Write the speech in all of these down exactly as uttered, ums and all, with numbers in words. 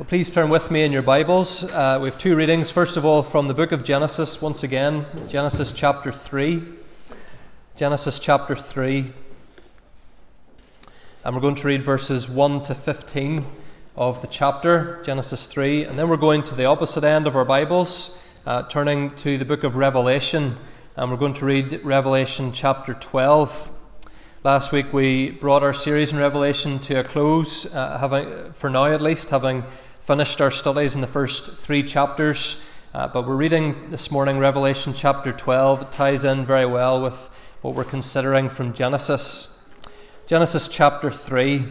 Well, please turn with me in your Bibles. Uh, we have two readings. First of all, from the book of Genesis, once again, Genesis chapter three. Genesis chapter three. And we're going to read verses one to fifteen of the chapter, Genesis three. And then we're going to the opposite end of our Bibles, uh, turning to the book of Revelation. And we're going to read Revelation chapter twelve. Last week we brought our series in Revelation to a close, uh, having, for now at least, having finished our studies in the first three chapters. Uh, but we're reading this morning Revelation chapter twelve. It ties in very well with what we're considering from Genesis. Genesis chapter three.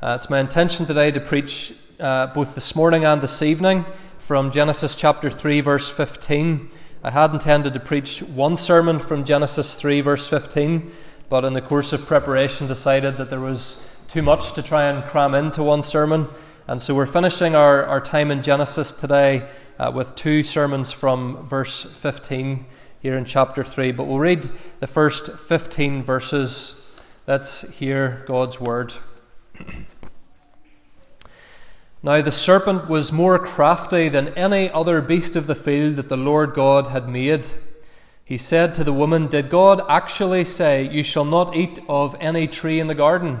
Uh, it's my intention today to preach uh, both this morning and this evening from Genesis chapter three verse fifteen. I had intended to preach one sermon from Genesis three verse fifteen, but in the course of preparation decided that there was too much to try and cram into one sermon. And so we're finishing our, our time in Genesis today uh, with two sermons from verse fifteen here in chapter three. But we'll read the first fifteen verses. Let's hear God's word. Now the serpent was more crafty than any other beast of the field that the Lord God had made. He said to the woman, "Did God actually say, 'You shall not eat of any tree in the garden?'"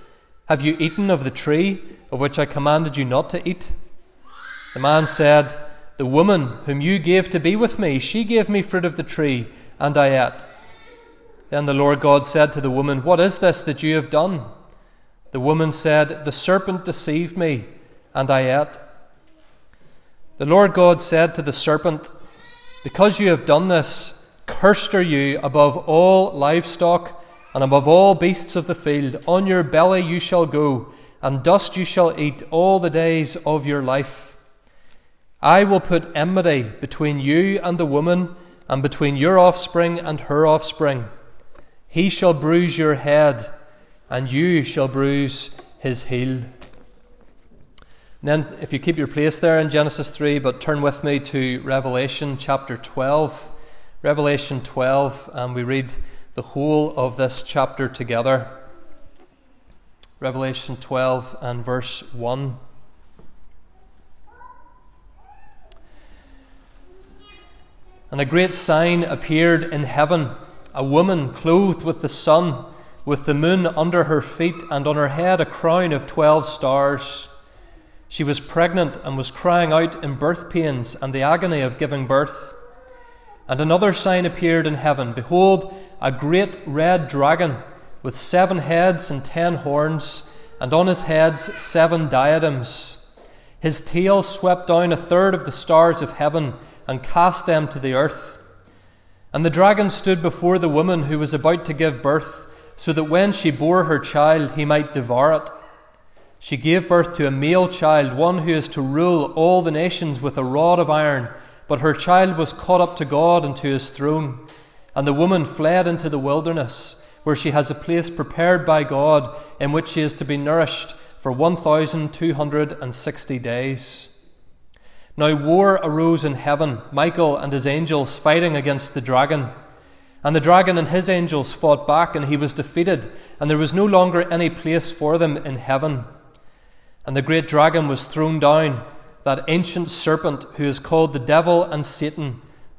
Have you eaten of the tree of which I commanded you not to eat?" The man said, "The woman whom you gave to be with me, she gave me fruit of the tree, and I ate." Then the Lord God said to the woman, "What is this that you have done?" The woman said, "The serpent deceived me, and I ate." The Lord God said to the serpent, "Because you have done this, cursed are you above all livestock and above all beasts of the field. On your belly you shall go, and dust you shall eat all the days of your life. I will put enmity between you and the woman, and between your offspring and her offspring. He shall bruise your head, and you shall bruise his heel." And then, if you keep your place there in Genesis three, but turn with me to Revelation chapter twelve. Revelation twelve, and we read the whole of this chapter together. Revelation twelve and verse one. "And a great sign appeared in heaven, a woman clothed with the sun, with the moon under her feet, and on her head a crown of twelve stars. She was pregnant and was crying out in birth pains and the agony of giving birth. And another sign appeared in heaven. Behold, a great red dragon, with seven heads and ten horns, and on his heads seven diadems. His tail swept down a third of the stars of heaven and cast them to the earth. And the dragon stood before the woman who was about to give birth, so that when she bore her child, he might devour it. She gave birth to a male child, one who is to rule all the nations with a rod of iron. But her child was caught up to God and to his throne. And the woman fled into the wilderness, where she has a place prepared by God, in which she is to be nourished for one thousand two hundred sixty days. Now war arose in heaven, Michael and his angels fighting against the dragon. And the dragon and his angels fought back, and he was defeated, and there was no longer any place for them in heaven. And the great dragon was thrown down, that ancient serpent who is called the devil and Satan,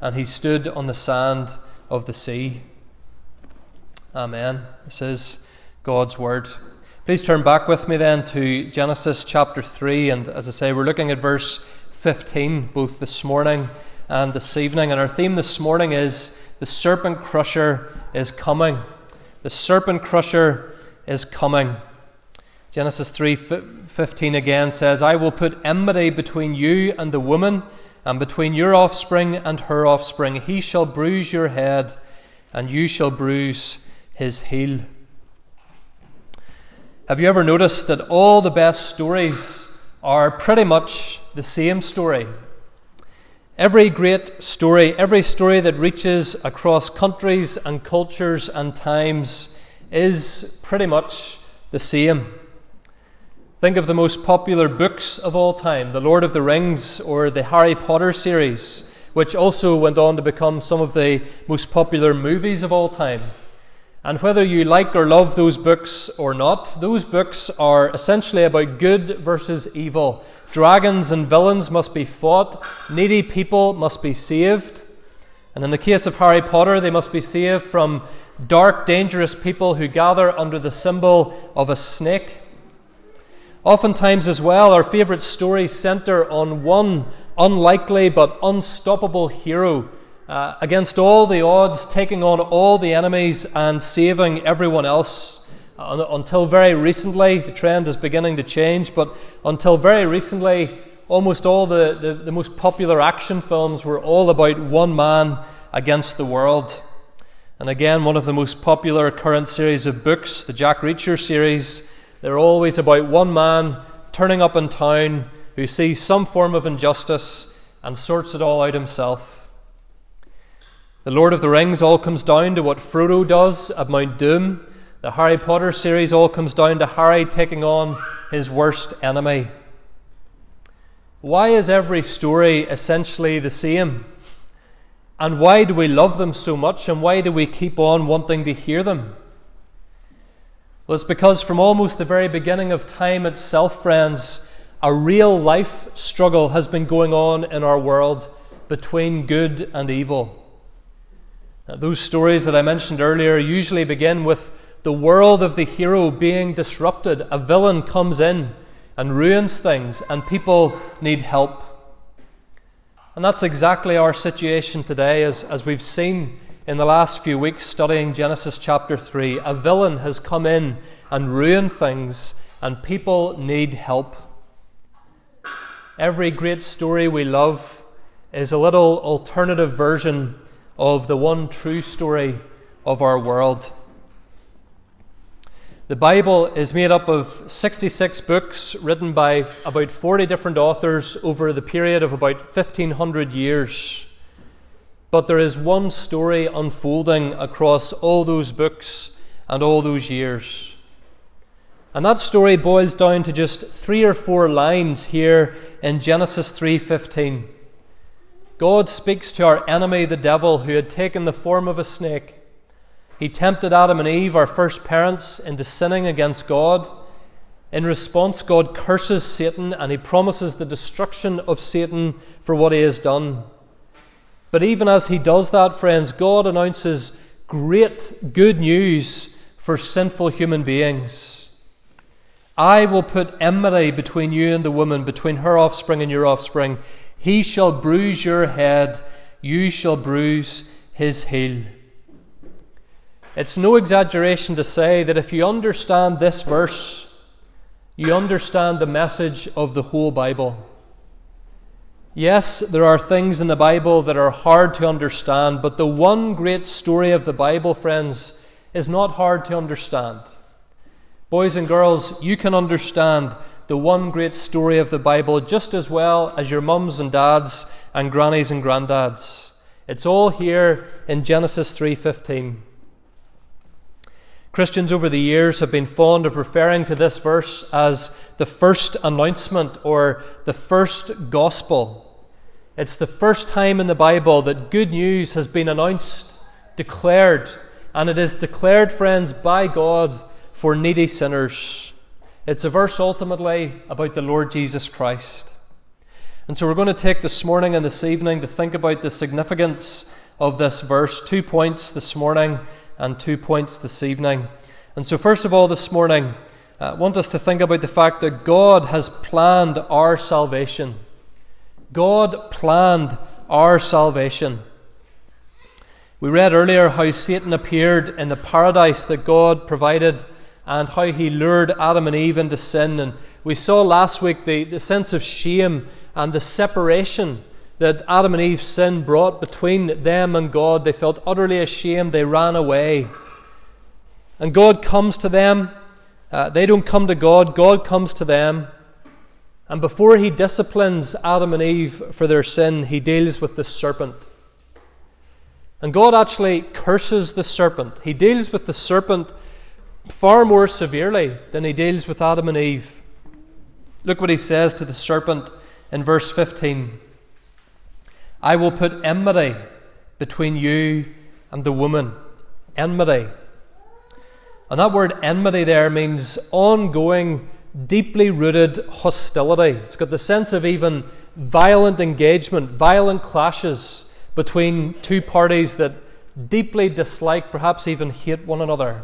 And he stood on the sand of the sea. Amen. This is God's word. Please turn back with me then to Genesis chapter three. And as I say, we're looking at verse fifteen both this morning and this evening, and our theme this morning is the serpent crusher is coming. The serpent crusher is coming. Genesis three fifteen again says, "I will put enmity between you and the woman, and between your offspring and her offspring. He shall bruise your head, and you shall bruise his heel." Have you ever noticed that all the best stories are pretty much the same story? Every great story, every story that reaches across countries and cultures and times is pretty much the same. Think of the most popular books of all time, The Lord of the Rings or the Harry Potter series, which also went on to become some of the most popular movies of all time. And whether you like or love those books or not, those books are essentially about good versus evil. Dragons and villains must be fought. Needy people must be saved. And in the case of Harry Potter, they must be saved from dark, dangerous people who gather under the symbol of a snake. Oftentimes as well, our favourite stories centre on one unlikely but unstoppable hero, Uh, against all the odds, taking on all the enemies and saving everyone else. Uh, until very recently, the trend is beginning to change, but until very recently, almost all the, the, the most popular action films were all about one man against the world. And again, one of the most popular current series of books, the Jack Reacher series, they're always about one man turning up in town who sees some form of injustice and sorts it all out himself. The Lord of the Rings all comes down to what Frodo does at Mount Doom. The Harry Potter series all comes down to Harry taking on his worst enemy. Why is every story essentially the same? And why do we love them so much? And why do we keep on wanting to hear them? Well, it's because from almost the very beginning of time itself, friends, a real life struggle has been going on in our world between good and evil. Those stories that I mentioned earlier usually begin with the world of the hero being disrupted. A villain comes in and ruins things, and people need help. And that's exactly our situation today, as, as we've seen in the last few weeks studying Genesis chapter three. A villain has come in and ruined things, and people need help. Every great story we love is a little alternative version of the one true story of our world. The Bible is made up of sixty-six books written by about forty different authors over the period of about fifteen hundred years. But there is one story unfolding across all those books and all those years. And that story boils down to just three or four lines here in Genesis three fifteen. God speaks to our enemy, the devil, who had taken the form of a snake. He tempted Adam and Eve, our first parents, into sinning against God. In response, God curses Satan and he promises the destruction of Satan for what he has done. But even as he does that, friends, God announces great good news for sinful human beings. I will put enmity between you and the woman, between her offspring and your offspring. He shall bruise your head, you shall bruise his heel. It's no exaggeration to say that if you understand this verse, you understand the message of the whole Bible. Yes, there are things in the Bible that are hard to understand, but the one great story of the Bible, friends, is not hard to understand. Boys and girls, you can understand the one great story of the Bible just as well as your mums and dads and grannies and granddads. It's all here in Genesis three fifteen. Christians over the years have been fond of referring to this verse as the first announcement or the first gospel. It's the first time in the Bible that good news has been announced, declared, and it is declared, friends, by God for needy sinners. It's a verse ultimately about the Lord Jesus Christ. And so we're going to take this morning and this evening to think about the significance of this verse. Two points this morning and two points this evening. And so first of all this morning, I uh, want us to think about the fact that God has planned our salvation. God planned our salvation. We read earlier how Satan appeared in the paradise that God provided and how he lured Adam and Eve into sin. And we saw last week the, the sense of shame and the separation that Adam and Eve's sin brought between them and God. They felt utterly ashamed. They ran away. And God comes to them. Uh, they don't come to God. God comes to them. And before he disciplines Adam and Eve for their sin, he deals with the serpent. And God actually curses the serpent. He deals with the serpent far more severely than he deals with Adam and Eve. Look what he says to the serpent in verse fifteen. I will put enmity between you and the woman. Enmity. And that word enmity there means ongoing, deeply rooted hostility. It's got the sense of even violent engagement, violent clashes between two parties that deeply dislike, perhaps even hate one another.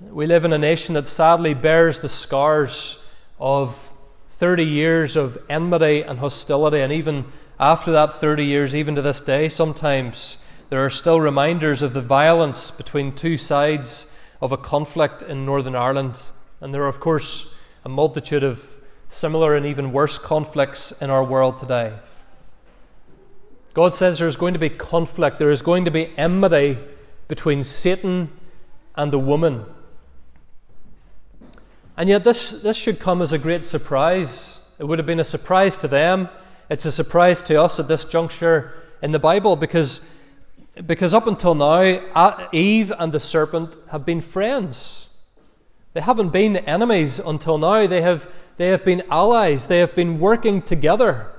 We live in a nation that sadly bears the scars of thirty years of enmity and hostility, and even after that thirty years, even to this day, sometimes there are still reminders of the violence between two sides of a conflict in Northern Ireland. And there are, of course, a multitude of similar and even worse conflicts in our world today. God says there's going to be conflict, there is going to be enmity between Satan and the woman. And yet this, this should come as a great surprise. It would have been a surprise to them. It's a surprise to us at this juncture in the Bible because, because up until now, Eve and the serpent have been friends. They haven't been enemies until now. They have, they have been allies. They have been working together.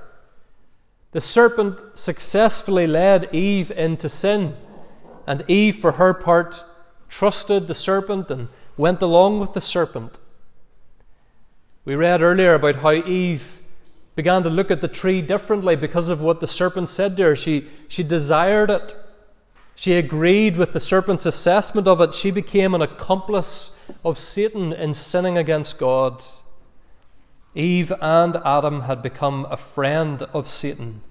The serpent successfully led Eve into sin, and Eve, for her part, trusted the serpent and went along with the serpent. We read earlier about how Eve began to look at the tree differently because of what the serpent said to her. She, she desired it. She agreed with the serpent's assessment of it. She became an accomplice of Satan in sinning against God. Eve and Adam had become a friend of Satan.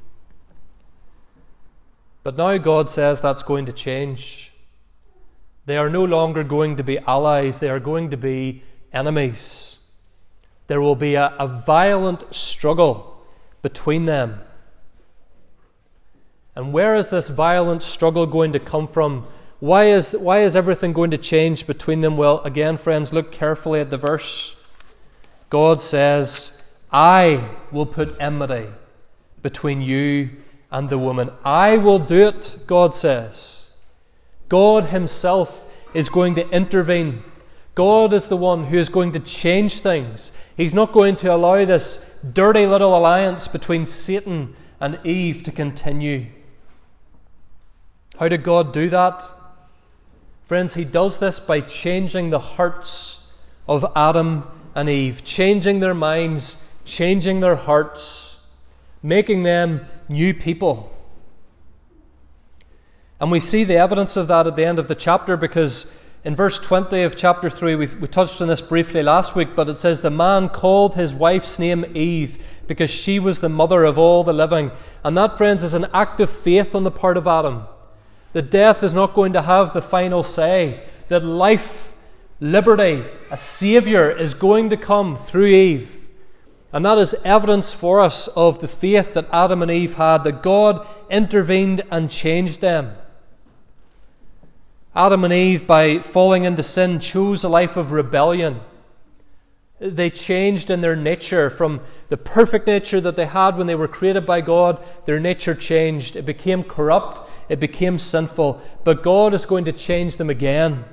But now God says that's going to change. They are no longer going to be allies. They are going to be enemies. There will be a, a violent struggle between them. And where is this violent struggle going to come from? Why is, why is everything going to change between them? Well, again, friends, look carefully at the verse. God says, I will put enmity between you and the woman. I will do it, God says. God himself is going to intervene. God is the one who is going to change things. He's not going to allow this dirty little alliance between Satan and Eve to continue. How did God do that? Friends, he does this by changing the hearts of Adam and Eve, changing their minds, changing their hearts, making them new people. And we see the evidence of that at the end of the chapter, because in verse twenty of chapter three, we we touched on this briefly last week, but it says, the man called his wife's name Eve, because she was the mother of all the living. And that, friends, is an act of faith on the part of Adam. That death is not going to have the final say. That life, liberty, a saviour is going to come through Eve. And that is evidence for us of the faith that Adam and Eve had, that God intervened and changed them. Adam and Eve, by falling into sin, chose a life of rebellion. They changed in their nature from the perfect nature that they had when they were created by God. Their nature changed. It became corrupt. It became sinful. But God is going to change them again.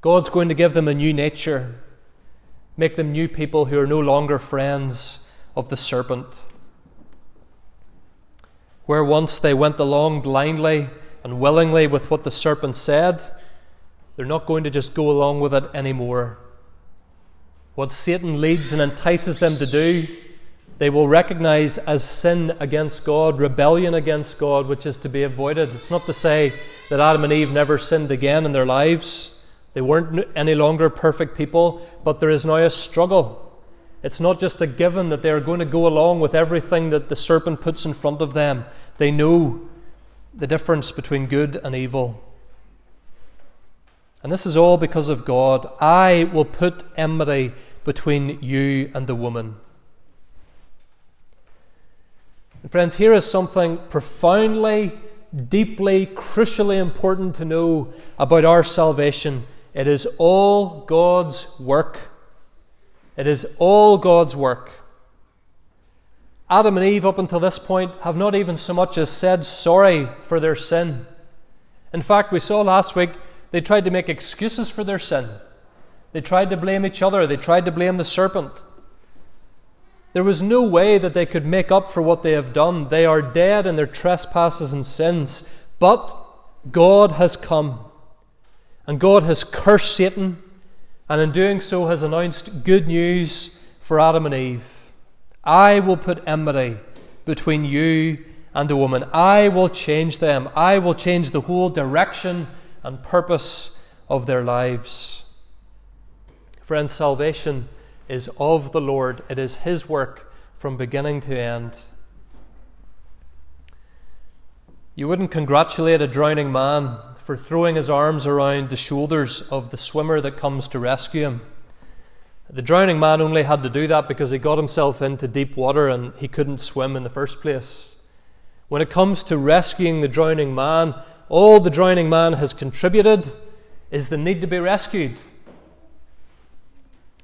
God's going to give them a new nature, make them new people who are no longer friends of the serpent. Where once they went along blindly, willingly with what the serpent said, they're not going to just go along with it anymore. What Satan leads and entices them to do, they will recognize as sin against God, rebellion against God, which is to be avoided. It's not to say that Adam and Eve never sinned again in their lives. They weren't any longer perfect people, but there is now a struggle. It's not just a given that they're going to go along with everything that the serpent puts in front of them. They know the difference between good and evil. And this is all because of God. I will put enmity between you and the woman. And friends, here is something profoundly, deeply, crucially important to know about our salvation. It is all God's work. It is all God's work. Adam and Eve, up until this point, have not even so much as said sorry for their sin. In fact, we saw last week, they tried to make excuses for their sin. They tried to blame each other. They tried to blame the serpent. There was no way that they could make up for what they have done. They are dead in their trespasses and sins. But God has come, and God has cursed Satan, and in doing so has announced good news for Adam and Eve. I will put enmity between you and the woman. I will change them. I will change the whole direction and purpose of their lives. Friends, salvation is of the Lord. It is his work from beginning to end. You wouldn't congratulate a drowning man for throwing his arms around the shoulders of the swimmer that comes to rescue him. The drowning man only had to do that because he got himself into deep water and he couldn't swim in the first place. When it comes to rescuing the drowning man, all the drowning man has contributed is the need to be rescued.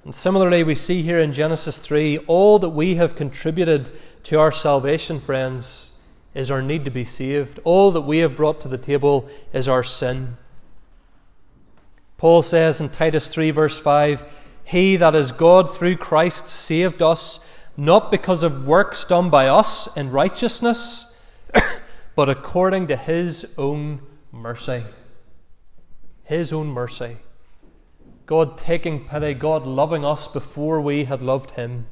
And similarly, we see here in Genesis three, all that we have contributed to our salvation, friends, is our need to be saved. All that we have brought to the table is our sin. Paul says in Titus three, verse five, he, that is God, through Christ saved us, not because of works done by us in righteousness, but according to his own mercy. His own mercy. God taking pity, God loving us before we had loved him.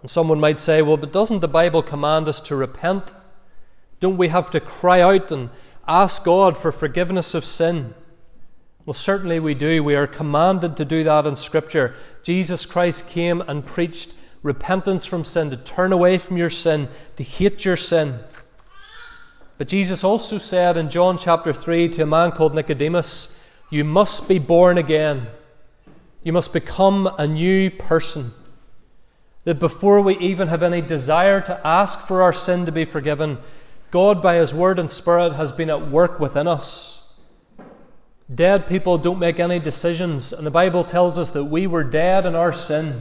And someone might say, well, but doesn't the Bible command us to repent? Don't we have to cry out and ask God for forgiveness of sin? Well, certainly we do. We are commanded to do that in Scripture. Jesus Christ came and preached repentance from sin, to turn away from your sin, to hate your sin. But Jesus also said in John chapter three to a man called Nicodemus, you must be born again. You must become a new person. That before we even have any desire to ask for our sin to be forgiven, God by his word and spirit has been at work within us. Dead people don't make any decisions, and the Bible tells us that we were dead in our sin,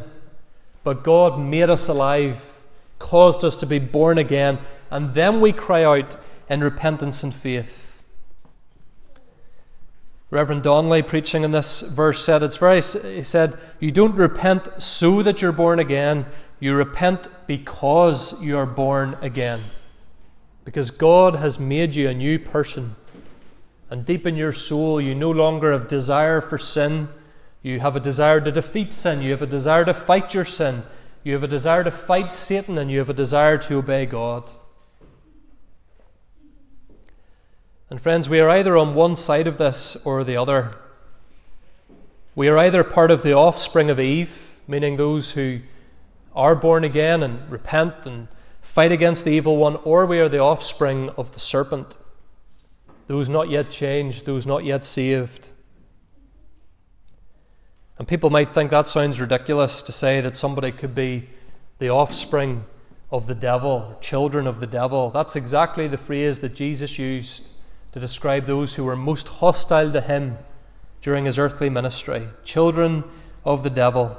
but God made us alive caused us to be born again, and then we cry out in repentance and faith. Reverend Donnelly, preaching in this verse, said, it's very, he said, you don't repent so that you're born again, you repent because you are born again. Because God has made you a new person. And deep in your soul, you no longer have desire for sin. You have a desire to defeat sin. You have a desire to fight your sin. You have a desire to fight Satan, and you have a desire to obey God. And friends, we are either on one side of this or the other. We are either part of the offspring of Eve, meaning those who are born again and repent and fight against the evil one, or we are the offspring of the serpent. Those not yet changed, those not yet saved. And people might think that sounds ridiculous to say that somebody could be the offspring of the devil, children of the devil. That's exactly the phrase that Jesus used to describe those who were most hostile to him during his earthly ministry. Children of the devil.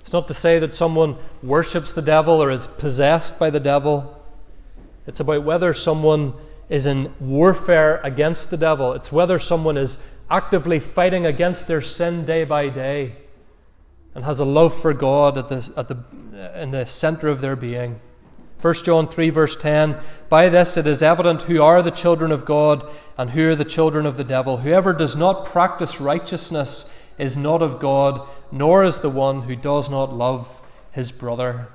It's not to say that someone worships the devil or is possessed by the devil. It's about whether someone is in warfare against the devil. It's whether someone is actively fighting against their sin day by day and has a love for God at the, at the, in the center of their being. First John three verse ten, by this it is evident who are the children of God and who are the children of the devil. Whoever does not practice righteousness is not of God, nor is the one who does not love his brother.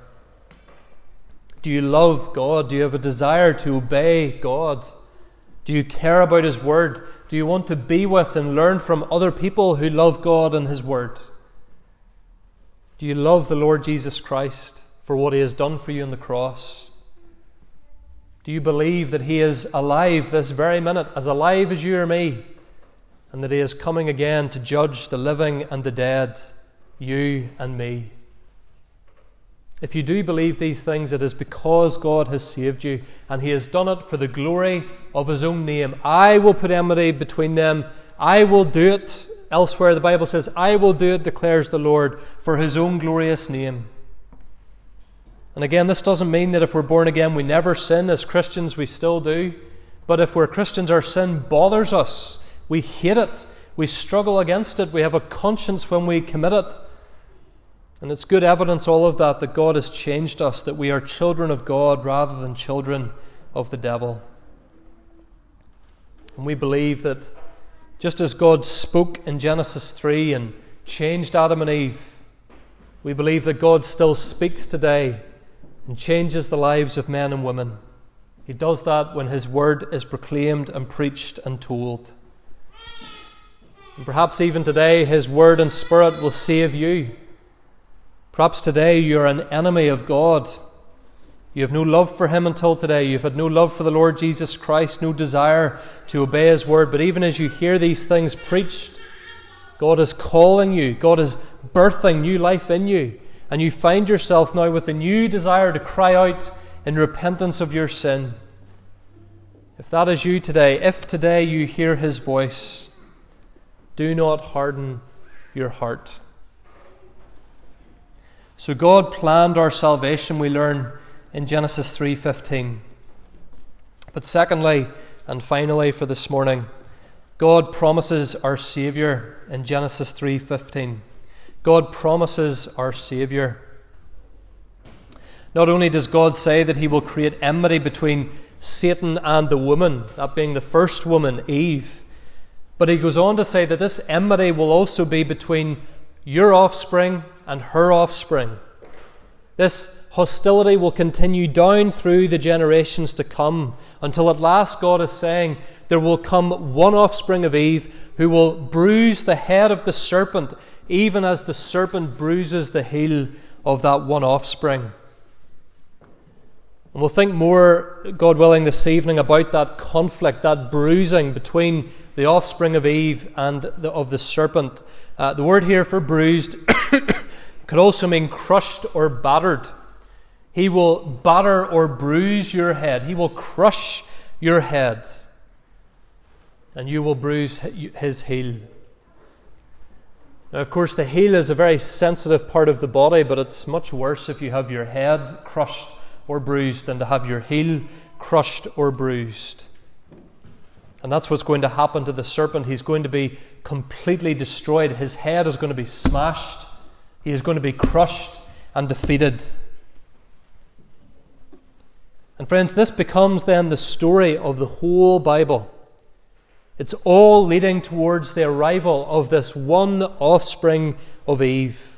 Do you love God? Do you have a desire to obey God? Do you care about His Word? Do you want to be with and learn from other people who love God and His Word? Do you love the Lord Jesus Christ for what He has done for you on the cross? Do you believe that He is alive this very minute, as alive as you or me, and that He is coming again to judge the living and the dead, you and me? If you do believe these things, it is because God has saved you, and He has done it for the glory of His own name. I will put enmity between them. I will do it. Elsewhere, the Bible says, I will do it, declares the Lord, for His own glorious name. And again, this doesn't mean that if we're born again, we never sin. As Christians, we still do. But if we're Christians, our sin bothers us. We hate it. We struggle against it. We have a conscience when we commit it. And it's good evidence, all of that, that God has changed us, that we are children of God rather than children of the devil. And we believe that just as God spoke in Genesis three and changed Adam and Eve, we believe that God still speaks today and changes the lives of men and women. He does that when His word is proclaimed and preached and told. And perhaps even today, His word and Spirit will save you. Perhaps today you're an enemy of God. You have no love for Him until today. You've had no love for the Lord Jesus Christ, no desire to obey His word. But even as you hear these things preached, God is calling you. God is birthing new life in you. And you find yourself now with a new desire to cry out in repentance of your sin. If that is you today, if today you hear His voice, do not harden your heart. So God planned our salvation, we learn in Genesis three fifteen. But secondly, and finally for this morning, God promises our Saviour in Genesis three fifteen. God promises our Saviour. Not only does God say that He will create enmity between Satan and the woman, that being the first woman, Eve, but He goes on to say that this enmity will also be between your offspring and her offspring. This hostility will continue down through the generations to come until at last God is saying there will come one offspring of Eve who will bruise the head of the serpent, even as the serpent bruises the heel of that one offspring. And we'll think more, God willing, this evening about that conflict, that bruising between the offspring of Eve and the, of the serpent. Uh, the word here for bruised could also mean crushed or battered. He will batter or bruise your head. He will crush your head. And you will bruise His heel. Now, of course, the heel is a very sensitive part of the body, but it's much worse if you have your head crushed or bruised than to have your heel crushed or bruised. And that's what's going to happen to the serpent. He's going to be completely destroyed. His head is going to be smashed. He is going to be crushed and defeated. And friends, this becomes then the story of the whole Bible. It's all leading towards the arrival of this one offspring of Eve.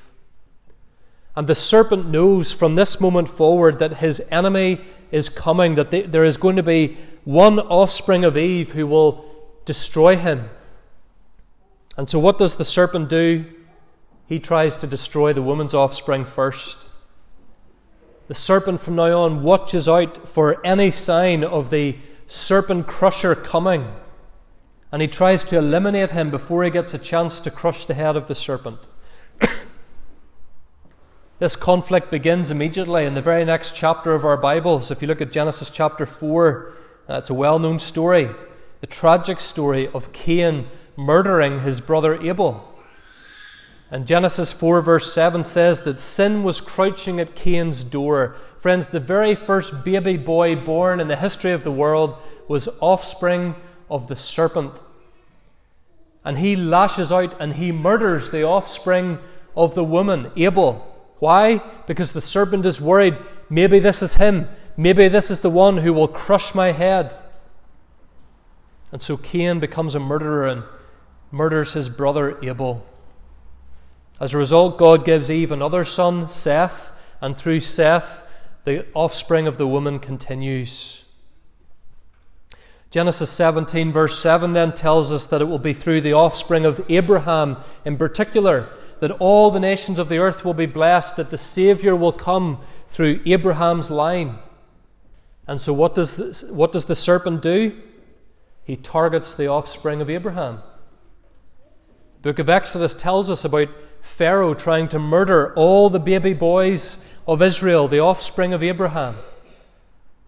And the serpent knows from this moment forward that his enemy is coming, that they, there is going to be one offspring of Eve who will destroy him. And so what does the serpent do? He tries to destroy the woman's offspring first. The serpent from now on watches out for any sign of the serpent crusher coming. And he tries to eliminate him before he gets a chance to crush the head of the serpent. This conflict begins immediately in the very next chapter of our Bibles. If you look at Genesis chapter four, uh, it's a well-known story. The tragic story of Cain murdering his brother Abel. And Genesis four verse seven says that sin was crouching at Cain's door. Friends, the very first baby boy born in the history of the world was offspring of the serpent. And he lashes out and he murders the offspring of the woman, Abel. Why? Because the serpent is worried, maybe this is him. Maybe this is the one who will crush my head. And so Cain becomes a murderer and murders his brother Abel. As a result, God gives Eve another son, Seth, and through Seth, the offspring of the woman continues. Genesis seventeen verse seven then tells us that it will be through the offspring of Abraham in particular that all the nations of the earth will be blessed, that the Saviour will come through Abraham's line. And so what does this, what does the serpent do? He targets the offspring of Abraham. The book of Exodus tells us about Pharaoh trying to murder all the baby boys of Israel, the offspring of Abraham.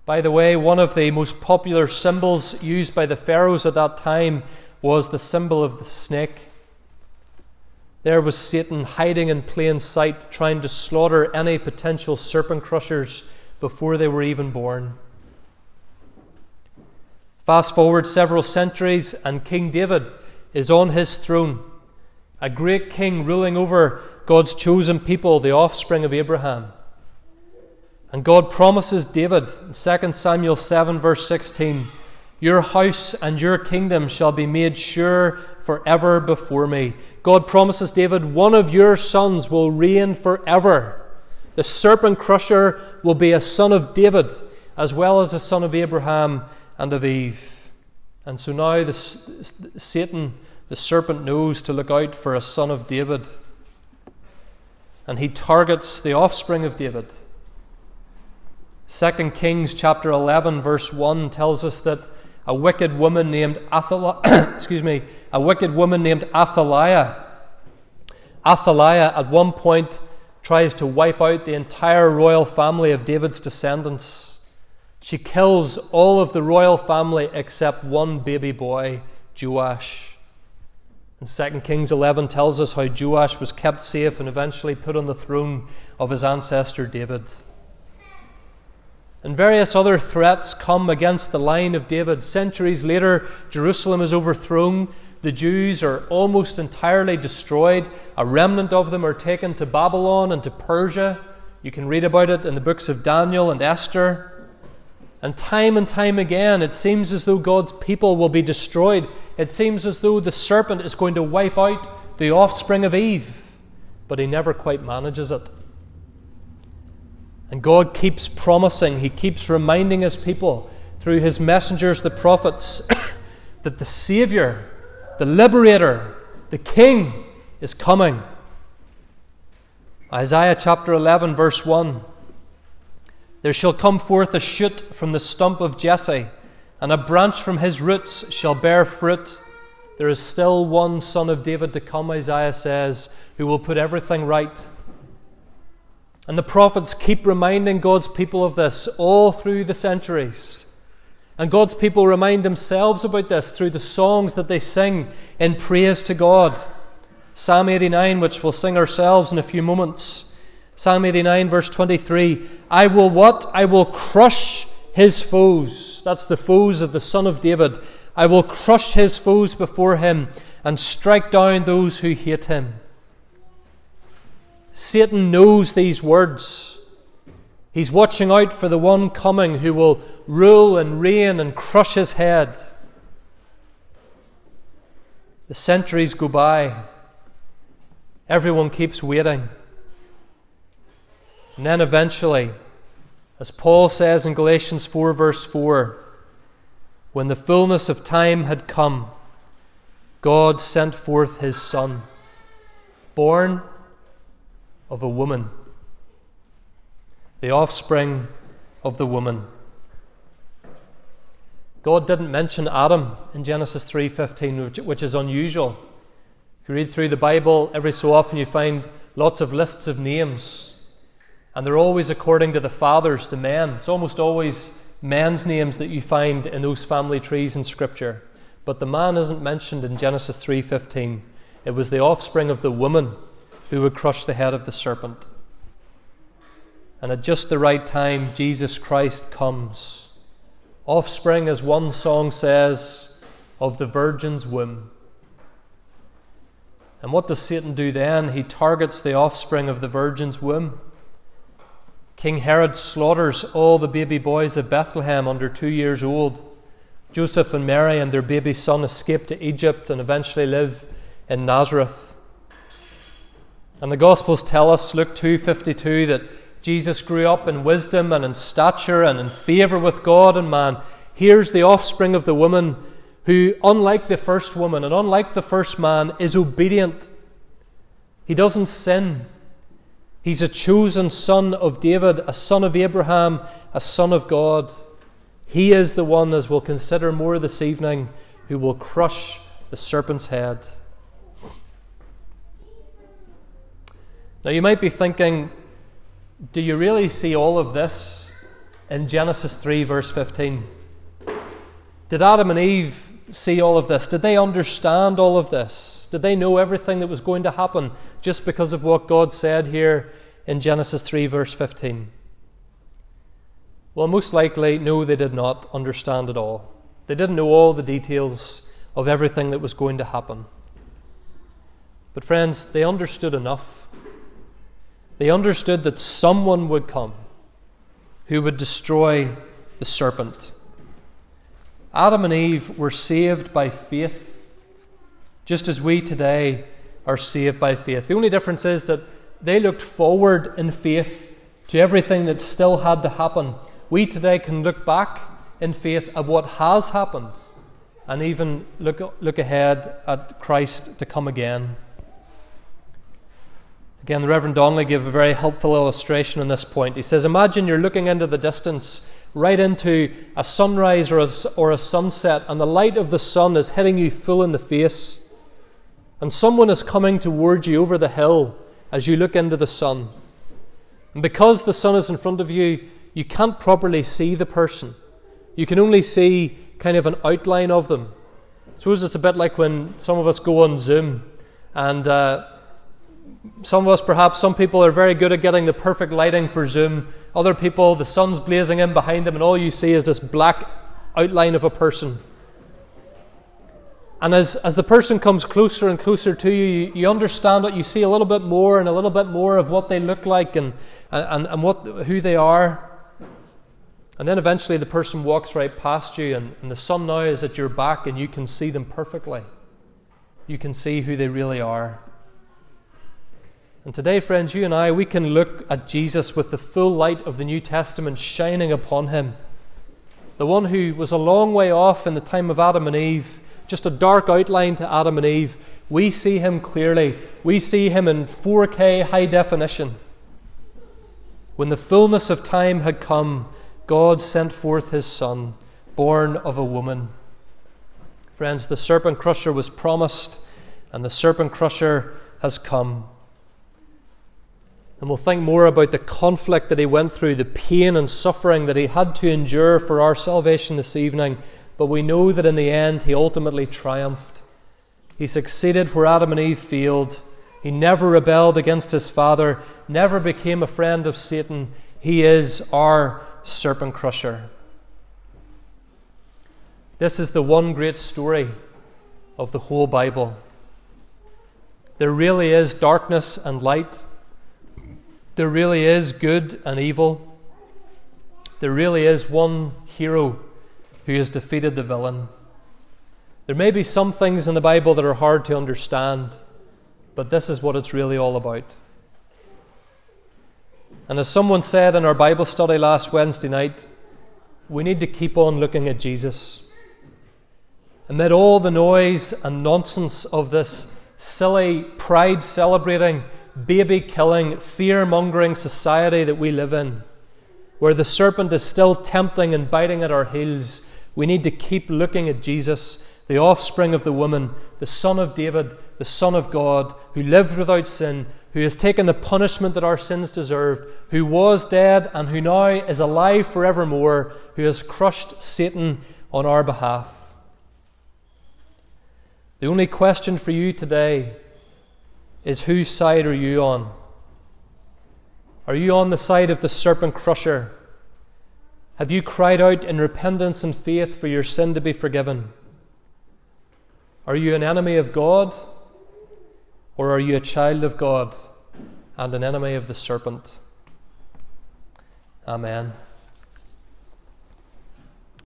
By the way, one of the most popular symbols used by the pharaohs at that time was the symbol of the snake. There was Satan hiding in plain sight, trying to slaughter any potential serpent crushers before they were even born. Fast forward several centuries and King David is on his throne, a great king ruling over God's chosen people, the offspring of Abraham. And God promises David in Second Samuel seven verse sixteen, "Your house and your kingdom shall be made sure forever before me." God promises David, one of your sons will reign forever. The serpent crusher will be a son of David, as well as a son of Abraham and of Eve. And so now the, Satan, the serpent, knows to look out for a son of David. And he targets the offspring of David. Second Kings chapter eleven verse one tells us that a wicked woman named Athaliah, excuse me, a wicked woman named Athaliah. Athaliah at one point tries to wipe out the entire royal family of David's descendants. She kills all of the royal family except one baby boy, Joash. And Second Kings eleven tells us how Joash was kept safe and eventually put on the throne of his ancestor David. And various other threats come against the line of David. Centuries later, Jerusalem is overthrown. The Jews are almost entirely destroyed. A remnant of them are taken to Babylon and to Persia. You can read about it in the books of Daniel and Esther. And time and time again, it seems as though God's people will be destroyed. It seems as though the serpent is going to wipe out the offspring of Eve. But he never quite manages it. And God keeps promising, he keeps reminding his people through his messengers, the prophets, that the Saviour, the Liberator, the King is coming. Isaiah chapter eleven verse one, "There shall come forth a shoot from the stump of Jesse, and a branch from his roots shall bear fruit." There is still one son of David to come, Isaiah says, who will put everything right. And the prophets keep reminding God's people of this all through the centuries. And God's people remind themselves about this through the songs that they sing in praise to God. Psalm eighty-nine, which we'll sing ourselves in a few moments, Psalm eighty-nine, verse twenty-three, I will what? I will crush his foes. That's the foes of the Son of David. I will crush his foes before him and strike down those who hate him. Satan knows these words. He's watching out for the one coming who will rule and reign and crush his head. The centuries go by. Everyone keeps waiting. And then eventually, as Paul says in Galatians four, verse four, when the fullness of time had come, God sent forth his Son, born of a woman, the offspring of the woman. God didn't mention Adam in Genesis three fifteen, which, which is unusual. If you read through the Bible, every so often you find lots of lists of names, and they're always according to the fathers, the men. It's almost always men's names that you find in those family trees in Scripture. But the man isn't mentioned in Genesis three fifteen. It was the offspring of the woman who would crush the head of the serpent. And at just the right time, Jesus Christ comes. Offspring, as one song says, of the virgin's womb. And what does Satan do then? He targets the offspring of the virgin's womb. King Herod slaughters all the baby boys of Bethlehem under two years old. Joseph and Mary and their baby son escape to Egypt and eventually live in Nazareth. And the Gospels tell us, Luke two fifty-two, that Jesus grew up in wisdom and in stature and in favour with God and man. Here's the offspring of the woman who, unlike the first woman and unlike the first man, is obedient. He doesn't sin. He's a chosen son of David, a son of Abraham, a son of God. He is the one, as we'll consider more this evening, who will crush the serpent's head. Now you might be thinking, do you really see all of this in Genesis three, verse fifteen? Did Adam and Eve see all of this? Did they understand all of this? Did they know everything that was going to happen just because of what God said here in Genesis three, verse fifteen? Well, most likely, no, they did not understand it all. They didn't know all the details of everything that was going to happen. But friends, they understood enough. They understood that someone would come who would destroy the serpent. Adam and Eve were saved by faith, just as we today are saved by faith. The only difference is that they looked forward in faith to everything that still had to happen. We today can look back in faith at what has happened and even look, look ahead at Christ to come again. Again, the Reverend Donnelly gave a very helpful illustration on this point. He says, imagine you're looking into the distance, right into a sunrise or a, or a sunset, and the light of the sun is hitting you full in the face, and someone is coming towards you over the hill as you look into the sun. And because the sun is in front of you, you can't properly see the person. You can only see kind of an outline of them. I suppose it's a bit like when some of us go on Zoom and... Uh, Some of us, perhaps, some people are very good at getting the perfect lighting for Zoom. Other people, the sun's blazing in behind them and all you see is this black outline of a person. And as, as the person comes closer and closer to you, you, you understand it. You see a little bit more and a little bit more of what they look like and, and, and what who they are. And then eventually the person walks right past you and, and the sun now is at your back and you can see them perfectly. You can see who they really are. And today, friends, you and I, we can look at Jesus with the full light of the New Testament shining upon him. The one who was a long way off in the time of Adam and Eve, just a dark outline to Adam and Eve. We see him clearly. We see him in four K high definition. When the fullness of time had come, God sent forth his Son, born of a woman. Friends, the serpent crusher was promised, and the serpent crusher has come. And we'll think more about the conflict that he went through, the pain and suffering that he had to endure for our salvation this evening. But we know that in the end, he ultimately triumphed. He succeeded where Adam and Eve failed, He never rebelled against his Father, never became a friend of Satan. He is our serpent crusher. This is the one great story of the whole Bible. There really is darkness and light. There really is good and evil. There really is one hero who has defeated the villain. There may be some things in the Bible that are hard to understand, but this is what it's really all about. And as someone said in our Bible study last Wednesday night, we need to keep on looking at Jesus. Amid all the noise and nonsense of this silly, pride-celebrating, baby-killing, fear-mongering society that we live in, where the serpent is still tempting and biting at our heels, we need to keep looking at Jesus, the offspring of the woman, the son of David, the Son of God, who lived without sin, who has taken the punishment that our sins deserved, who was dead and who now is alive forevermore, who has crushed Satan on our behalf. The only question for you today is, whose side are you on? Are you on the side of the serpent crusher? Have you cried out in repentance and faith for your sin to be forgiven? Are you an enemy of God? Or are you a child of God and an enemy of the serpent? Amen.